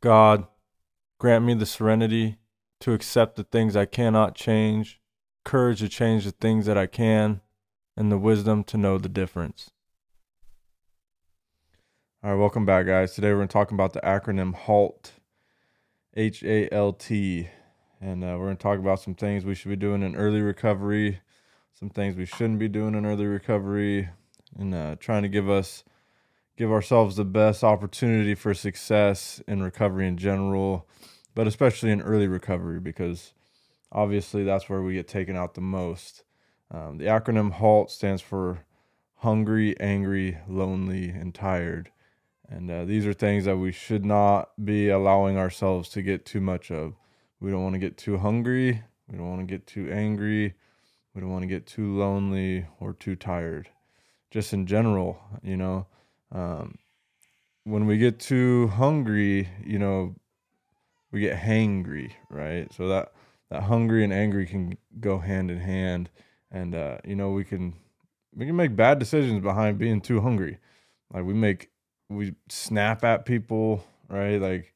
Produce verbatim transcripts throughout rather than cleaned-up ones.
God, grant me the serenity to accept the things I cannot change, courage to change the things that I can, and the wisdom to know the difference. All right, welcome back, guys. Today we're going to talk about the acronym HALT, H A L T, and uh, we're going to talk about some things we should be doing in early recovery, some things we shouldn't be doing in early recovery, and uh, trying to give us, give ourselves the best opportunity for success in recovery in general, but especially in early recovery, because obviously that's where we get taken out the most. Um, the acronym HALT stands for hungry, angry, lonely, and tired. And uh, these are things that we should not be allowing ourselves to get too much of. We don't want to get too hungry. We don't want to get too angry. We don't want to get too lonely or too tired. Just in general, you know, um, when we get too hungry, you know, we get hangry, right? So that, that hungry and angry can go hand in hand. And, uh, you know, we can, we can make bad decisions behind being too hungry. Like we make We snap at people, right? Like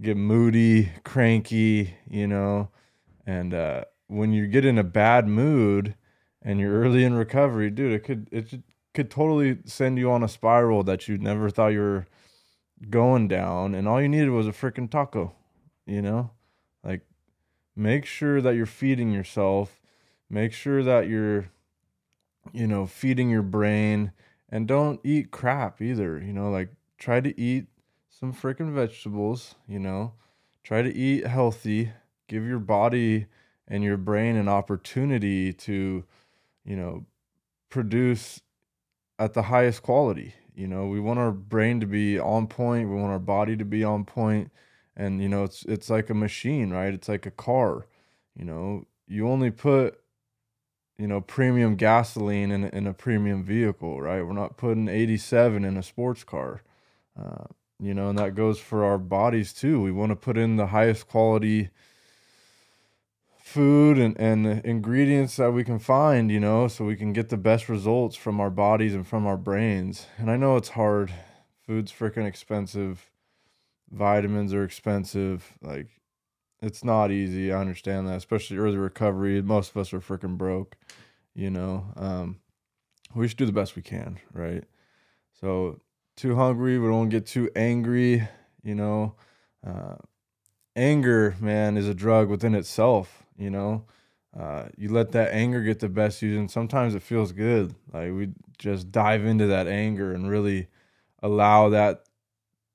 get moody, cranky, you know? And uh, when you get in a bad mood and you're early in recovery, dude, it could it could totally send you on a spiral that you never thought you were going down. And all you needed was a freaking taco, you know? Like make sure that you're feeding yourself. Make sure that you're, you know, feeding your brain. And don't eat crap either, you know, like try to eat some freaking vegetables, you know, try to eat healthy, give your body and your brain an opportunity to, you know, produce at the highest quality. You know, we want our brain to be on point. We want our body to be on point. And, you know, it's, it's like a machine, right? It's like a car, you know, you only put you know, premium gasoline in, in a premium vehicle, right? We're not putting eighty-seven in a sports car, uh, you know, and that goes for our bodies too. We want to put in the highest quality food and, and ingredients that we can find, you know, so we can get the best results from our bodies and from our brains. And I know it's hard. Food's freaking expensive. Vitamins are expensive. Like it's not easy. I understand that, especially early recovery. Most of us are freaking broke, you know. Um, we should do the best we can, right? So too hungry. We don't get too angry, you know. Uh, anger, man, is a drug within itself, you know. Uh, you let that anger get the best of you, and sometimes it feels good. Like we just dive into that anger and really allow that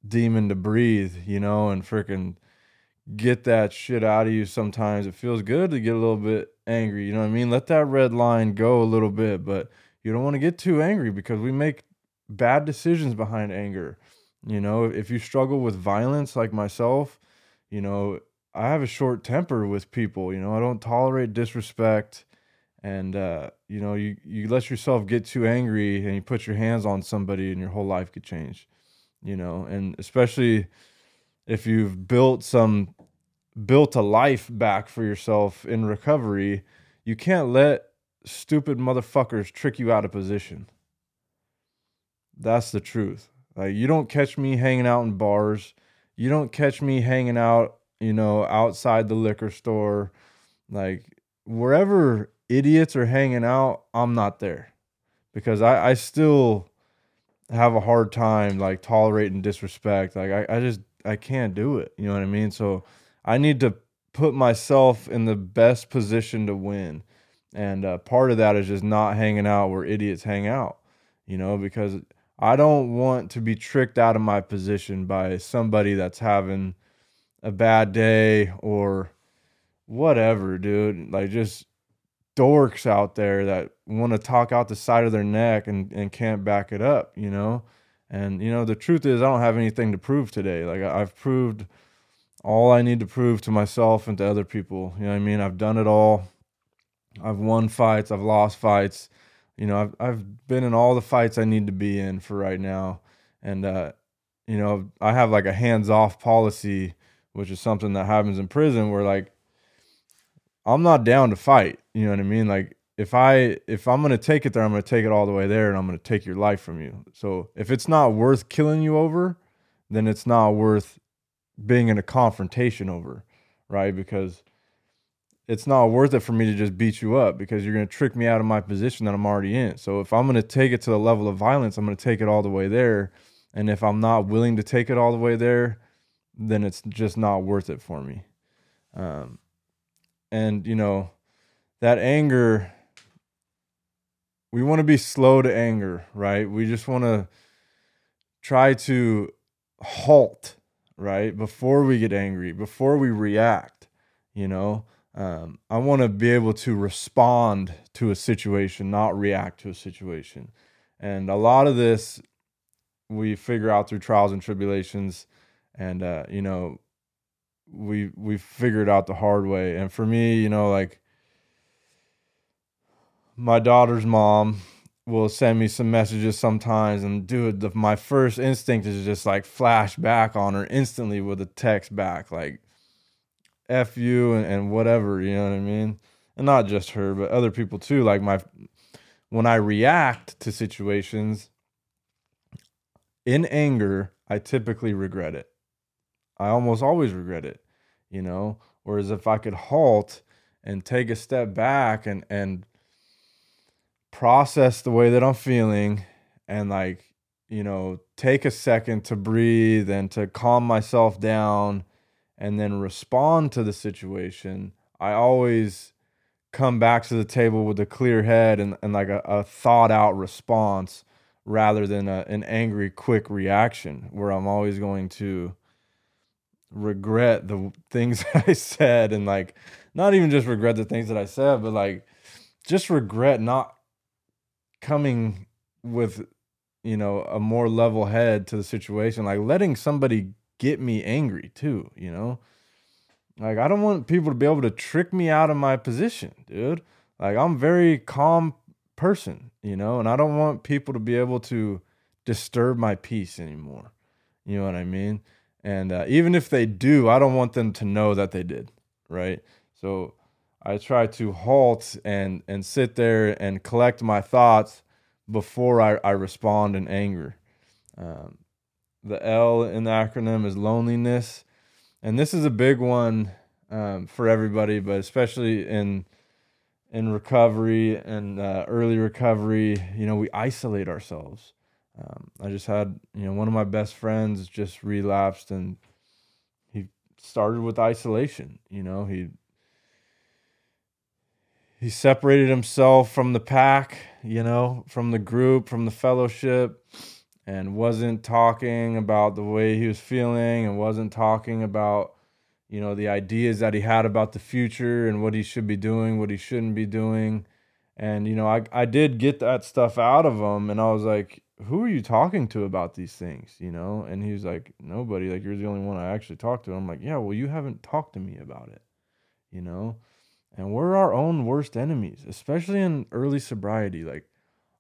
demon to breathe, you know, and freaking get that shit out of you. Sometimes it feels good to get a little bit angry, you know what I mean? Let that red line go a little bit, but you don't want to get too angry because we make bad decisions behind anger. You know, if you struggle with violence like myself, you know, I have a short temper with people, you know, I don't tolerate disrespect. And, uh, you know, you, you let yourself get too angry and you put your hands on somebody and your whole life could change, you know, and especially if you've built some, built a life back for yourself in recovery, you can't let stupid motherfuckers trick you out of position. That's the truth. Like you don't catch me hanging out in bars. You don't catch me hanging out, you know, outside the liquor store. Like wherever idiots are hanging out, I'm not there because I, I still have a hard time like tolerating disrespect. Like I, I just, I can't do it. You know what I mean? So I need to put myself in the best position to win. And uh, part of that is just not hanging out where idiots hang out, you know, because I don't want to be tricked out of my position by somebody that's having a bad day or whatever, dude. Like just dorks out there that want to talk out the side of their neck and, and can't back it up, you know? And, you know, the truth is I don't have anything to prove today. Like I've proved all I need to prove to myself and to other people. You know what I mean? I've done it all. I've won fights. I've lost fights. You know, I've, I've been in all the fights I need to be in for right now. And, uh, you know, I have like a hands-off policy, which is something that happens in prison where like, I'm not down to fight. You know what I mean? Like, If I if I'm gonna take it there, I'm gonna take it all the way there, and I'm gonna take your life from you. So if it's not worth killing you over, then it's not worth being in a confrontation over, right? Because it's not worth it for me to just beat you up, because you're going to trick me out of my position that I'm already in. So if I'm going to take it to the level of violence, I'm going to take it all the way there. And if I'm not willing to take it all the way there, then it's just not worth it for me. Um, and, you know, that anger, we want to be slow to anger, right? We just want to try to halt, right? Before we get angry, before we react, you know. Um, I want to be able to respond to a situation, not react to a situation. And a lot of this we figure out through trials and tribulations. And, uh, you know, we, we figured out the hard way. And for me, you know, like my daughter's mom will send me some messages sometimes, and dude, the, my first instinct is just like flash back on her instantly with a text back, like, F you and, and whatever, you know what I mean? And not just her, but other people too. Like my, when I react to situations in anger, I typically regret it. I almost always regret it, you know? Whereas if I could halt and take a step back and, and process the way that I'm feeling, and like, you know, take a second to breathe and to calm myself down, and then respond to the situation, I always come back to the table with a clear head and, and like a, a thought out response, rather than a, an angry, quick reaction where I'm always going to regret the things that I said. And like, not even just regret the things that I said, but like just regret not coming with, you know, a more level head to the situation, like letting somebody get me angry too, you know? Like, I don't want people to be able to trick me out of my position, dude. Like, I'm a very calm person, you know, and I don't want people to be able to disturb my peace anymore. You know what I mean? And uh, even if they do, I don't want them to know that they did, right? So I try to halt and and sit there and collect my thoughts before I, I respond in anger. Um, The L in the acronym is loneliness. And this is a big one um, for everybody, but especially in in recovery and uh, early recovery, you know, we isolate ourselves. Um, I just had, you know, one of my best friends just relapsed, and he started with isolation. You know, he he separated himself from the pack, you know, from the group, from the fellowship, and wasn't talking about the way he was feeling, and wasn't talking about, you know, the ideas that he had about the future and what he should be doing, what he shouldn't be doing. And, you know, I, I did get that stuff out of him, and I was like, who are you talking to about these things, you know? And he was like, nobody, like, you're the only one I actually talked to. And I'm like, yeah, well, you haven't talked to me about it, you know? And we're our own worst enemies, especially in early sobriety. Like,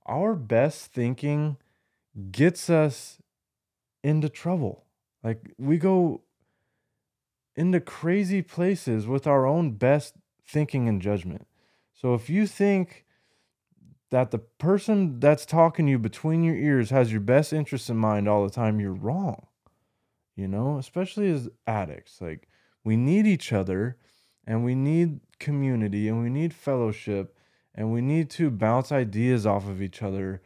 our best thinking gets us into trouble. Like, we go into crazy places with our own best thinking and judgment. So if you think that the person that's talking to you between your ears has your best interests in mind all the time, you're wrong. You know, especially as addicts, like, we need each other, and we need community, and we need fellowship, and we need to bounce ideas off of each other,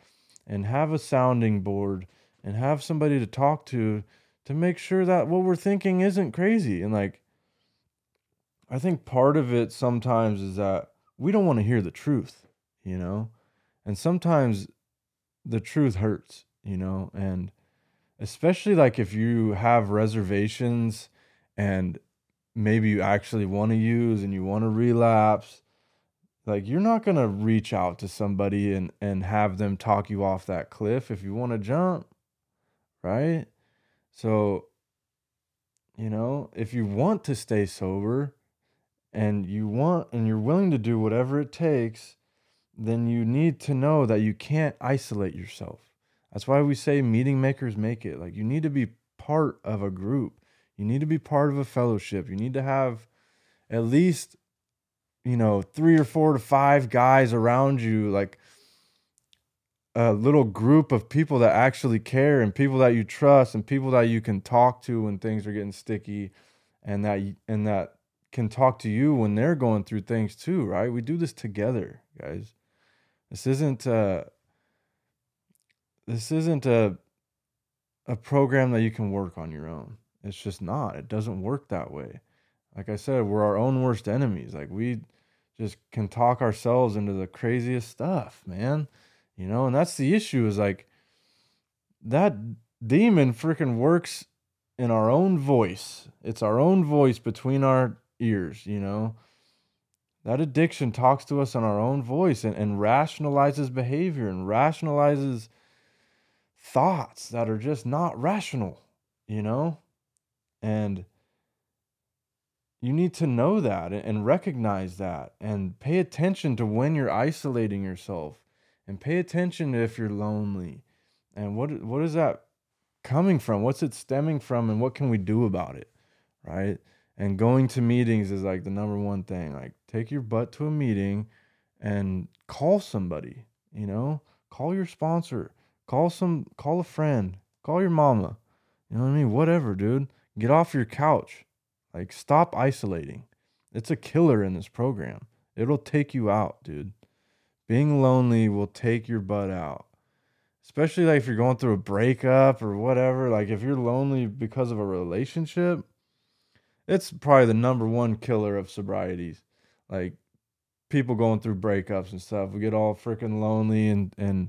and have a sounding board, and have somebody to talk to, to make sure that what we're thinking isn't crazy. And like, I think part of it sometimes is that we don't want to hear the truth, you know? And sometimes the truth hurts, you know? And especially like if you have reservations, and maybe you actually want to use and you want to relapse, like, you're not going to reach out to somebody and, and have them talk you off that cliff if you want to jump, right? So, you know, if you want to stay sober, and you want, and you're willing to do whatever it takes, then you need to know that you can't isolate yourself. That's why we say meeting makers make it. Like, you need to be part of a group. You need to be part of a fellowship. You need to have at least, you know, three or four to five guys around you, like a little group of people that actually care and people that you trust and people that you can talk to when things are getting sticky, and that and that can talk to you when they're going through things too, right? We do this together, guys. This isn't uh this isn't a a program that you can work on your own. It's just not. It doesn't work that way. Like I said, we're our own worst enemies. Like, we just can talk ourselves into the craziest stuff, man. You know, and that's the issue, is like, that demon freaking works in our own voice. It's our own voice between our ears, you know. That addiction talks to us in our own voice and, and rationalizes behavior and rationalizes thoughts that are just not rational, you know. And you need to know that and recognize that and pay attention to when you're isolating yourself. And pay attention to if you're lonely, and what what is that coming from? What's it stemming from, and what can we do about it, right? And going to meetings is like the number one thing. Like, take your butt to a meeting and call somebody, you know? Call your sponsor, call some, call a friend, call your mama, you know what I mean? Whatever, dude. Get off your couch. Like, stop isolating. It's a killer in this program. It'll take you out, dude. Being lonely will take your butt out, especially like if you're going through a breakup or whatever. Like, if you're lonely because of a relationship, it's probably the number one killer of sobrieties. Like, people going through breakups and stuff, we get all freaking lonely and, and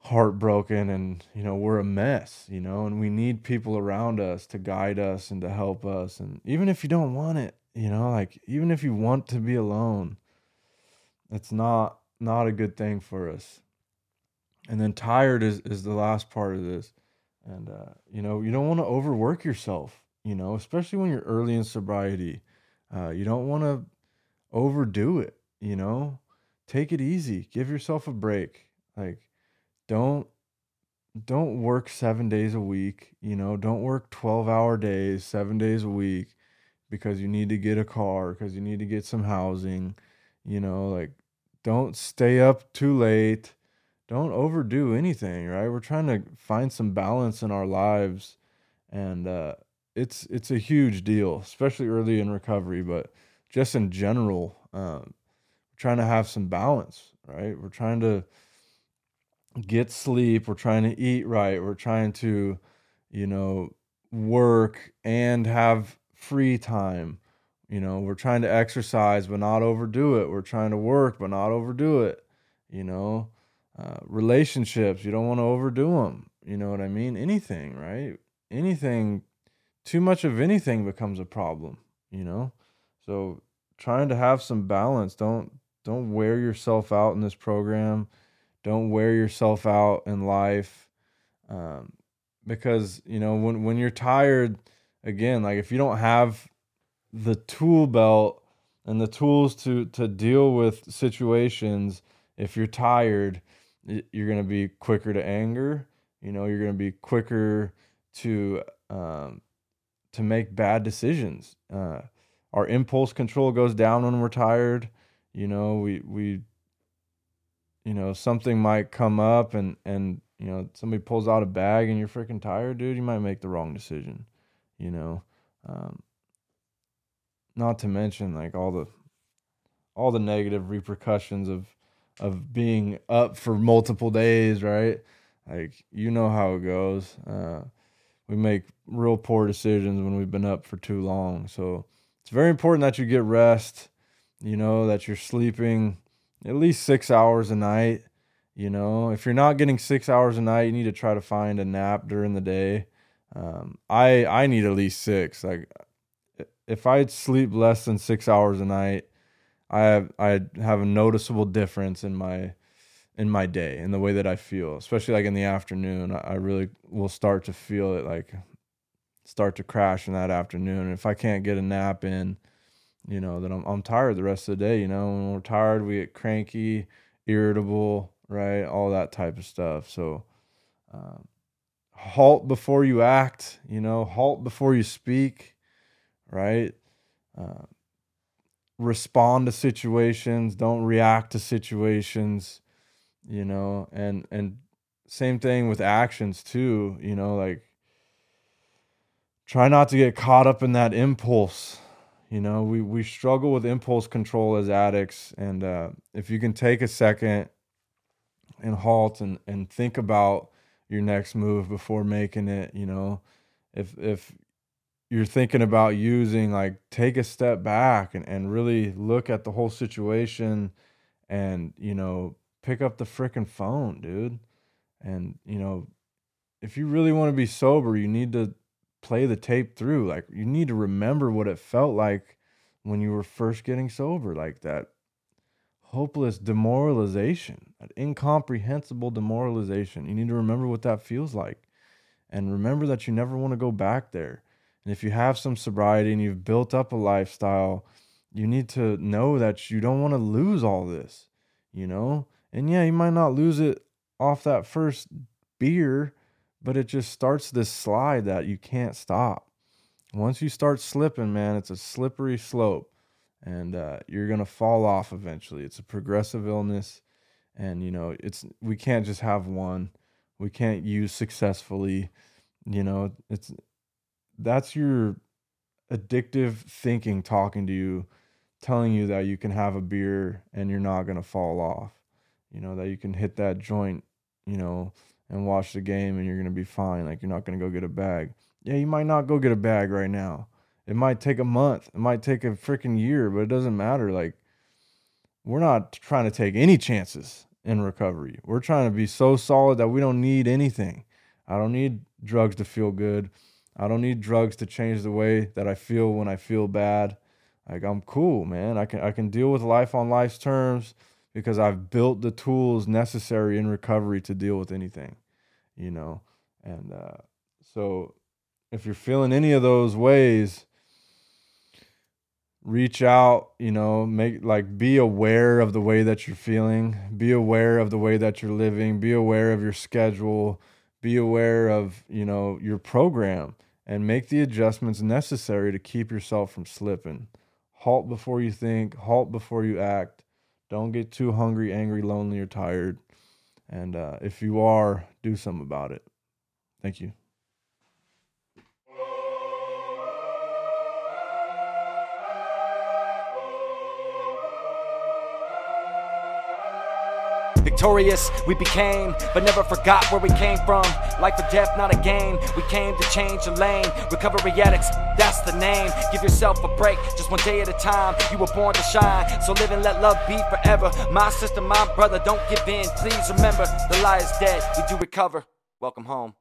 heartbroken, and, you know, we're a mess, you know, and we need people around us to guide us and to help us. And even if you don't want it, you know, like, even if you want to be alone, it's not not a good thing for us. And then tired is, is the last part of this. And, uh, you know, you don't want to overwork yourself, you know, especially when you're early in sobriety. Uh, you don't want to overdo it, you know. Take it easy. Give yourself a break. Like, don't, don't work seven days a week, you know. Don't work twelve-hour days, seven days a week, because you need to get a car, because you need to get some housing. You know, like, don't stay up too late. Don't overdo anything, right? We're trying to find some balance in our lives. And uh, it's it's a huge deal, especially early in recovery, but just in general, um, trying to have some balance, right? We're trying to get sleep. We're trying to eat right. We're trying to, you know, work and have free time. You know, we're trying to exercise, but not overdo it. We're trying to work, but not overdo it. You know, uh, relationships, you don't want to overdo them. You know what I mean? Anything, right? Anything, too much of anything becomes a problem, you know? So trying to have some balance. Don't, don't wear yourself out in this program. Don't wear yourself out in life. Um, because, you know, when, when you're tired, again, like, if you don't have the tool belt and the tools to to deal with situations, if you're tired, you're going to be quicker to anger, you know, you're going to be quicker to um to make bad decisions. Uh our impulse control goes down when we're tired. You know, we we you know, something might come up and and you know, somebody pulls out a bag and you're freaking tired, dude, you might make the wrong decision, you know. um Not to mention, like, all the all the negative repercussions of of being up for multiple days, right? Like, you know how it goes. Uh, we make real poor decisions when we've been up for too long. So it's very important that you get rest, you know, that you're sleeping at least six hours a night, you know. If you're not getting six hours a night, you need to try to find a nap during the day. Um, I I need at least six, like... If I sleep less than six hours a night, I have, I have a noticeable difference in my in my day, in the way that I feel, especially like in the afternoon. I really will start to feel it, like, start to crash in that afternoon. And if I can't get a nap in, you know, then I'm I'm tired the rest of the day. You know, when we're tired, we get cranky, irritable, right? All that type of stuff. So um, halt before you act, you know, halt before you speak. Right? Uh, respond to situations. Don't react to situations. you know, and, and same thing with actions too, you know, like try not to get caught up in that impulse. You know, we, we struggle with impulse control as addicts. And, uh, if you can take a second and halt and, and think about your next move before making it, you know, if, if you're thinking about using, like, take a step back and, and really look at the whole situation and, you know, pick up the frickin' phone, dude. And, you know, if you really want to be sober, you need to play the tape through. Like, you need to remember what it felt like when you were first getting sober, like that hopeless demoralization, that incomprehensible demoralization. You need to remember what that feels like and remember that you never want to go back there. And if you have some sobriety and you've built up a lifestyle, you need to know that you don't want to lose all this, you know? And yeah, you might not lose it off that first beer, but it just starts this slide that you can't stop. Once you start slipping, man, it's a slippery slope, and uh, you're going to fall off eventually. It's a progressive illness, and, you know, it's we can't just have one. We can't use successfully, you know, it's... That's your addictive thinking talking to you, telling you that you can have a beer and you're not going to fall off, you know, that you can hit that joint, you know, and watch the game and you're going to be fine. Like, you're not going to go get a bag. Yeah, you might not go get a bag right now. It might take a month. It might take a freaking year, but it doesn't matter. Like, we're not trying to take any chances in recovery. We're trying to be so solid that we don't need anything. I don't need drugs to feel good. I don't need drugs to change the way that I feel when I feel bad. Like, I'm cool, man. I can I can deal with life on life's terms because I've built the tools necessary in recovery to deal with anything, you know? And uh, so if you're feeling any of those ways, reach out, you know, make like be aware of the way that you're feeling, be aware of the way that you're living, be aware of your schedule, be aware of, you know, your program. And make the adjustments necessary to keep yourself from slipping. Halt before you think. Halt before you act. Don't get too hungry, angry, lonely, or tired. And uh, if you are, do something about it. Thank you. Victorious we became, but never forgot where we came from. Life or death, not a game. We came to change the lane. Recovery addicts, that's the name. Give yourself a break, just one day at a time. You were born to shine, so live and let love be forever. My sister, my brother, don't give in. Please remember, the lie is dead. We do recover. Welcome home.